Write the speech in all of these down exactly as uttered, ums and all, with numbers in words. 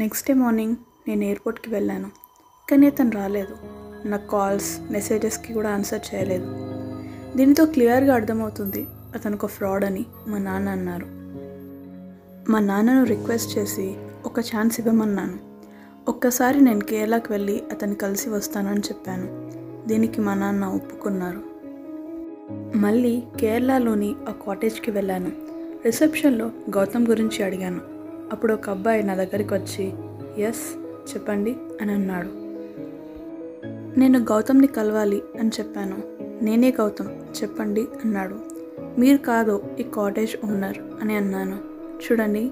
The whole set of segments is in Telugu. నెక్స్ట్ డే మార్నింగ్ నేను ఎయిర్పోర్ట్కి వెళ్ళాను, కానీ అతను రాలేదు. నా కాల్స్, మెసేజెస్కి కూడా ఆన్సర్ చేయలేదు. దీనితో క్లియర్గా అర్థమవుతుంది అతను ఒక ఫ్రాడ్ అని మా నాన్న అన్నారు. మా నాన్నను రిక్వెస్ట్ చేసి ఒక ఛాన్స్ ఇవ్వమన్నాను. ఒక్కసారి నేను కేరళకి వెళ్ళి అతన్ని కలిసి వస్తానని చెప్పాను. దీనికి మా నాన్న ఒప్పుకున్నారు. మళ్ళీ కేరళలోని ఆ కాటేజ్కి వెళ్ళాను. రిసెప్షన్లో గౌతమ్ గురించి అడిగాను. అప్పుడు ఒక అబ్బాయి నా దగ్గరికి వచ్చి ఎస్ చెప్పండి అని అన్నాడు. నేను గౌతమ్ని కలవాలి అని చెప్పాను. నేనే గౌతమ్ చెప్పండి అన్నాడు. మీరు కాదు ఈ కాటేజ్ ఓనర్ అని అన్నాను. చూడండి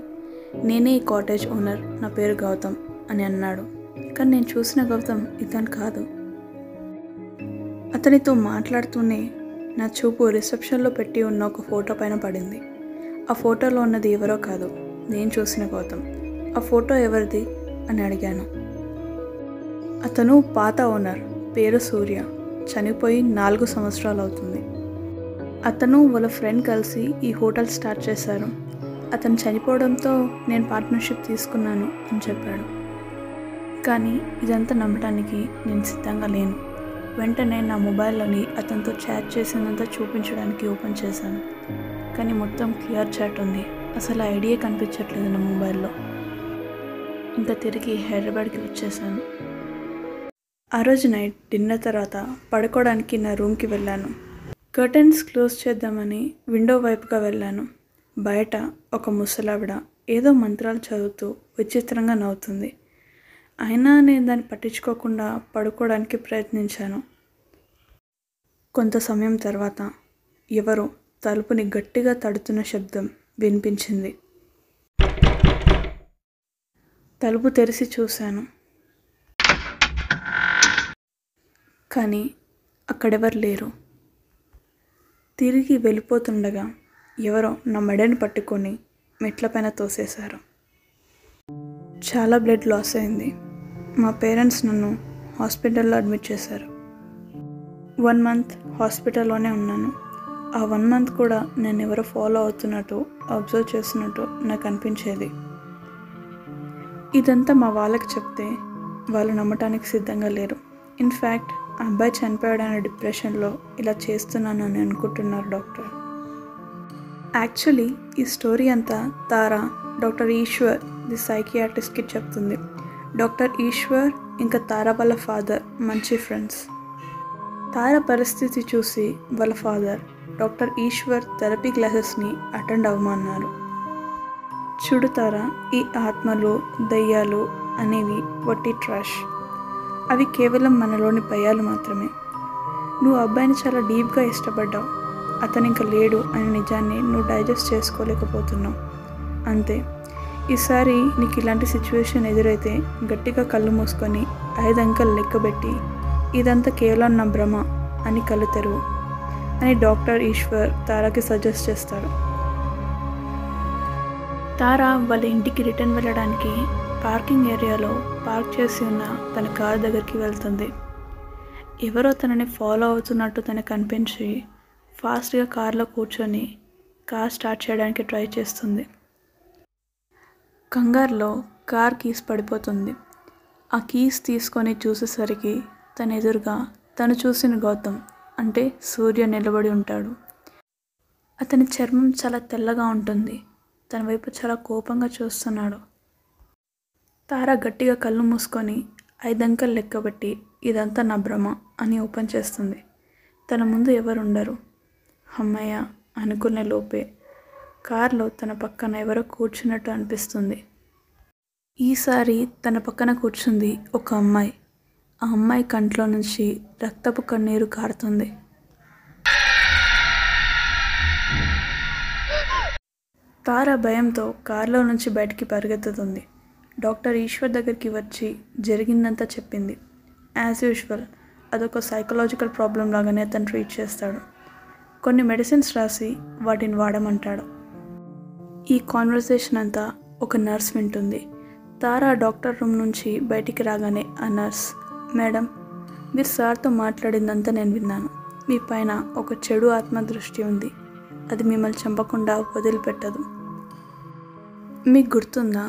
నేనే ఈ కాటేజ్ ఓనర్, నా పేరు గౌతమ్ అని అన్నాడు. కానీ నేను చూసిన గౌతమ్ ఇతను కాదు. అతనితో మాట్లాడుతూనే నా చూపు రిసెప్షన్లో పెట్టి ఉన్న ఒక ఫోటో పైన పడింది. ఆ ఫోటోలో ఉన్నది ఎవరో కాదు, నేను చూసిన గౌతమ్. ఆ ఫోటో ఎవరిది అని అడిగాను. అతను పాత ఓనర్, పేరు సూర్య, చనిపోయి నాలుగు సంవత్సరాలు అవుతుంది. అతను వాళ్ళ ఫ్రెండ్ కలిసి ఈ హోటల్ స్టార్ట్ చేశారు. అతను చనిపోవడంతో నేను పార్ట్నర్షిప్ తీసుకున్నాను అని చెప్పాడు. కానీ ఇదంతా నమ్మటానికి నేను సిద్ధంగా లేను. వెంటనే నా మొబైల్లోని అతనితో చాట్ చేసినంత చూపించడానికి ఓపెన్ చేశాను. కానీ మొత్తం క్లియర్ చాట్ ఉంది, అసలు ఐడియా కనిపించట్లేదు నా మొబైల్లో. ఇంకా తిరిగి హైదరాబాద్కి వచ్చేసాను. ఆ రోజు నైట్ డిన్నర్ తర్వాత పడుకోవడానికి నా రూమ్కి వెళ్ళాను. కర్టెన్స్ క్లోజ్ చేద్దామని విండో వైపుగా వెళ్ళాను. బయట ఒక ముసలావిడ ఏదో మంత్రాలు చదువుతూ విచిత్రంగా నవ్వుతుంది. అయినా నేను దాన్ని పట్టించుకోకుండా పడుకోవడానికి ప్రయత్నించాను. కొంత సమయం తర్వాత ఎవరో తలుపుని గట్టిగా తడుతున్న శబ్దం వినిపించింది. తలుపు తెరిచి చూశాను, కానీ అక్కడెవరు లేరు. తిరిగి వెళ్ళిపోతుండగా ఎవరో నా మెడని పట్టుకొని మెట్లపైన తోసేశారు. చాలా బ్లడ్ లాస్ అయింది. మా పేరెంట్స్ నన్ను హాస్పిటల్లో అడ్మిట్ చేశారు. వన్ మంత్ హాస్పిటల్లోనే ఉన్నాను. ఆ వన్ మంత్ కూడా నేను ఎవరో ఫాలో అవుతున్నట్టు, అబ్జర్వ్ చేస్తున్నట్టు నాకు అనిపించేది. ఇదంతా మా వాళ్ళకి చెప్తే వాళ్ళు నమ్మటానికి సిద్ధంగా లేరు. ఇన్ఫ్యాక్ట్ ఆ అబ్బాయి చనిపోయాడనే డిప్రెషన్లో ఇలా చేస్తున్నాను అని అనుకుంటున్నారు డాక్టర్. యాక్చువల్లీ ఈ స్టోరీ అంతా తారా డాక్టర్ ఈశ్వర్ ది సైకియాట్రిస్ట్కి చెప్తుంది. డాక్టర్ ఈశ్వర్ ఇంకా తారా వాళ్ళ ఫాదర్ మంచి ఫ్రెండ్స్. తారా పరిస్థితి చూసి వాళ్ళ ఫాదర్ డాక్టర్ ఈశ్వర్ థెరపీ క్లాసెస్ని అటెండ్ అవ్వమన్నారు. చూడతారా, ఈ ఆత్మలు దయ్యాలు అనేవి వట్టి ట్రాష్. అవి కేవలం మనలోని భయాలు మాత్రమే. నువ్వు అబ్బాయిని చాలా డీప్గా ఇష్టపడ్డావు. అతను ఇంకా లేడు అనే నిజాన్ని నువ్వు డైజెస్ట్ చేసుకోలేకపోతున్నావు, అంతే. ఈసారి నీకు ఇలాంటి సిచ్యువేషన్ ఎదురైతే గట్టిగా కళ్ళు మూసుకొని ఐదు అంకెలు లెక్కబెట్టి ఇదంతా కేవలం నా భ్రమ అని కళ్ళు తెరువు అని డాక్టర్ ఈశ్వర్ తారాకి సజెస్ట్ చేస్తారు. తారా వాళ్ళ ఇంటికి రిటర్న్ వెళ్ళడానికి పార్కింగ్ ఏరియాలో పార్క్ చేసి ఉన్న తన కారు దగ్గరికి వెళ్తుంది. ఎవరో తనని ఫాలో అవుతున్నట్టు తనకు అనిపించి ఫాస్ట్గా కారులో కూర్చొని కార్ స్టార్ట్ చేయడానికి ట్రై చేస్తుంది. కంగారులో కార్ కీస్ పడిపోతుంది. ఆ కీస్ తీసుకొని చూసేసరికి తన ఎదురుగా తను చూసిన గౌతమ్ అంటే సూర్య నిలబడి ఉంటాడు. అతని చర్మం చాలా తెల్లగా ఉంటుంది. తన వైపు చాలా కోపంగా చూస్తున్నాడు. తారా గట్టిగా కళ్ళు మూసుకొని ఐదంకలు లెక్కబెట్టి ఇదంతా నా భ్రమ అని ఓపెన్ చేస్తుంది. తన ముందు ఎవరుండరు. అమ్మయ్య అనుకునే లోపే కారులో తన పక్కన ఎవరో కూర్చున్నట్టు అనిపిస్తుంది. ఈసారి తన పక్కన కూర్చుంది ఒక అమ్మాయి. ఆ అమ్మాయి కంట్లో నుంచి రక్తపు కన్నీరు కారుతుంది. తార భయంతో కారులో నుంచి బయటికి పరిగెత్తుతుంది. డాక్టర్ ఈశ్వర్ దగ్గరికి వచ్చి జరిగిందంతా చెప్పింది. యాజ్ యూజువల్ అదొక సైకలాజికల్ ప్రాబ్లం లాగానే అతను ట్రీట్ చేస్తాడు. కొన్ని మెడిసిన్స్ రాసి వాటిని వాడమంటాడు. ఈ కాన్వర్సేషన్ అంతా ఒక నర్స్ వింటుంది. తార డాక్టర్ రూమ్ నుంచి బయటికి రాగానే ఆ నర్స్, మేడం మీరు సార్తో మాట్లాడిందంతా నేను విన్నాను. మీ పైన ఒక చెడు ఆత్మ దృష్టి ఉంది. అది మిమ్మల్ని చంపకుండా వదిలిపెట్టదు. మీకు గుర్తుందా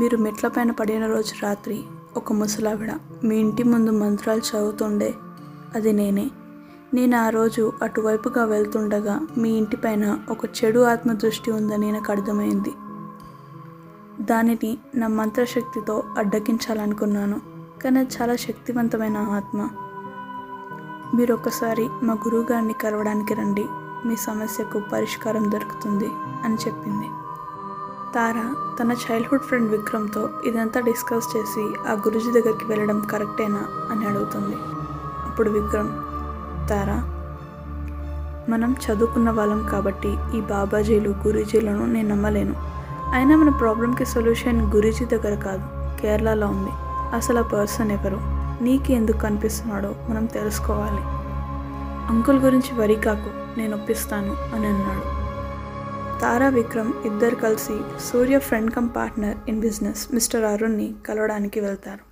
మీరు మెట్లపైన పడిన రోజు రాత్రి ఒక ముసలావిడ మీ ఇంటి ముందు మంత్రాలు చదువుతుండే అది నేనే. నేను ఆ రోజు అటువైపుగా వెళ్తుండగా మీ ఇంటిపైన ఒక చెడు ఆత్మ దృష్టి ఉందని నాకు అర్థమైంది. దానిని నా మంత్రశక్తితో అడ్డగించాలనుకున్నాను, కానీ అది చాలా శక్తివంతమైన ఆత్మ. మీరు ఒకసారి మా గురువుగారిని కలవడానికి రండి, మీ సమస్యకు పరిష్కారం దొరుకుతుంది అని చెప్పింది. తారా తన చైల్డ్హుడ్ ఫ్రెండ్ విక్రమ్తో ఇదంతా డిస్కస్ చేసి ఆ గురుజీ దగ్గరికి వెళ్ళడం కరెక్టేనా అని అడుగుతుంది. అప్పుడు విక్రమ్, తారా మనం చదువుకున్న వాళ్ళం కాబట్టి ఈ బాబాజీలు గురూజీలను నేను నమ్మలేను. అయినా మన ప్రాబ్లంకి సొల్యూషన్ గురూజీ దగ్గర కాదు, కేరళలో ఉంది. అసలు ఆ పర్సన్ ఎవరు, నీకు ఎందుకు కనిపిస్తున్నాడో మనం తెలుసుకోవాలి. అంకుల్ గురించి వరి కాకు, నేను ఒప్పిస్తాను అని అన్నాడు. తారా విక్రమ్ ఇద్దరు కలిసి Surya friend come partner in business mister అరుణ్ని కలవడానికి వెళ్తారు.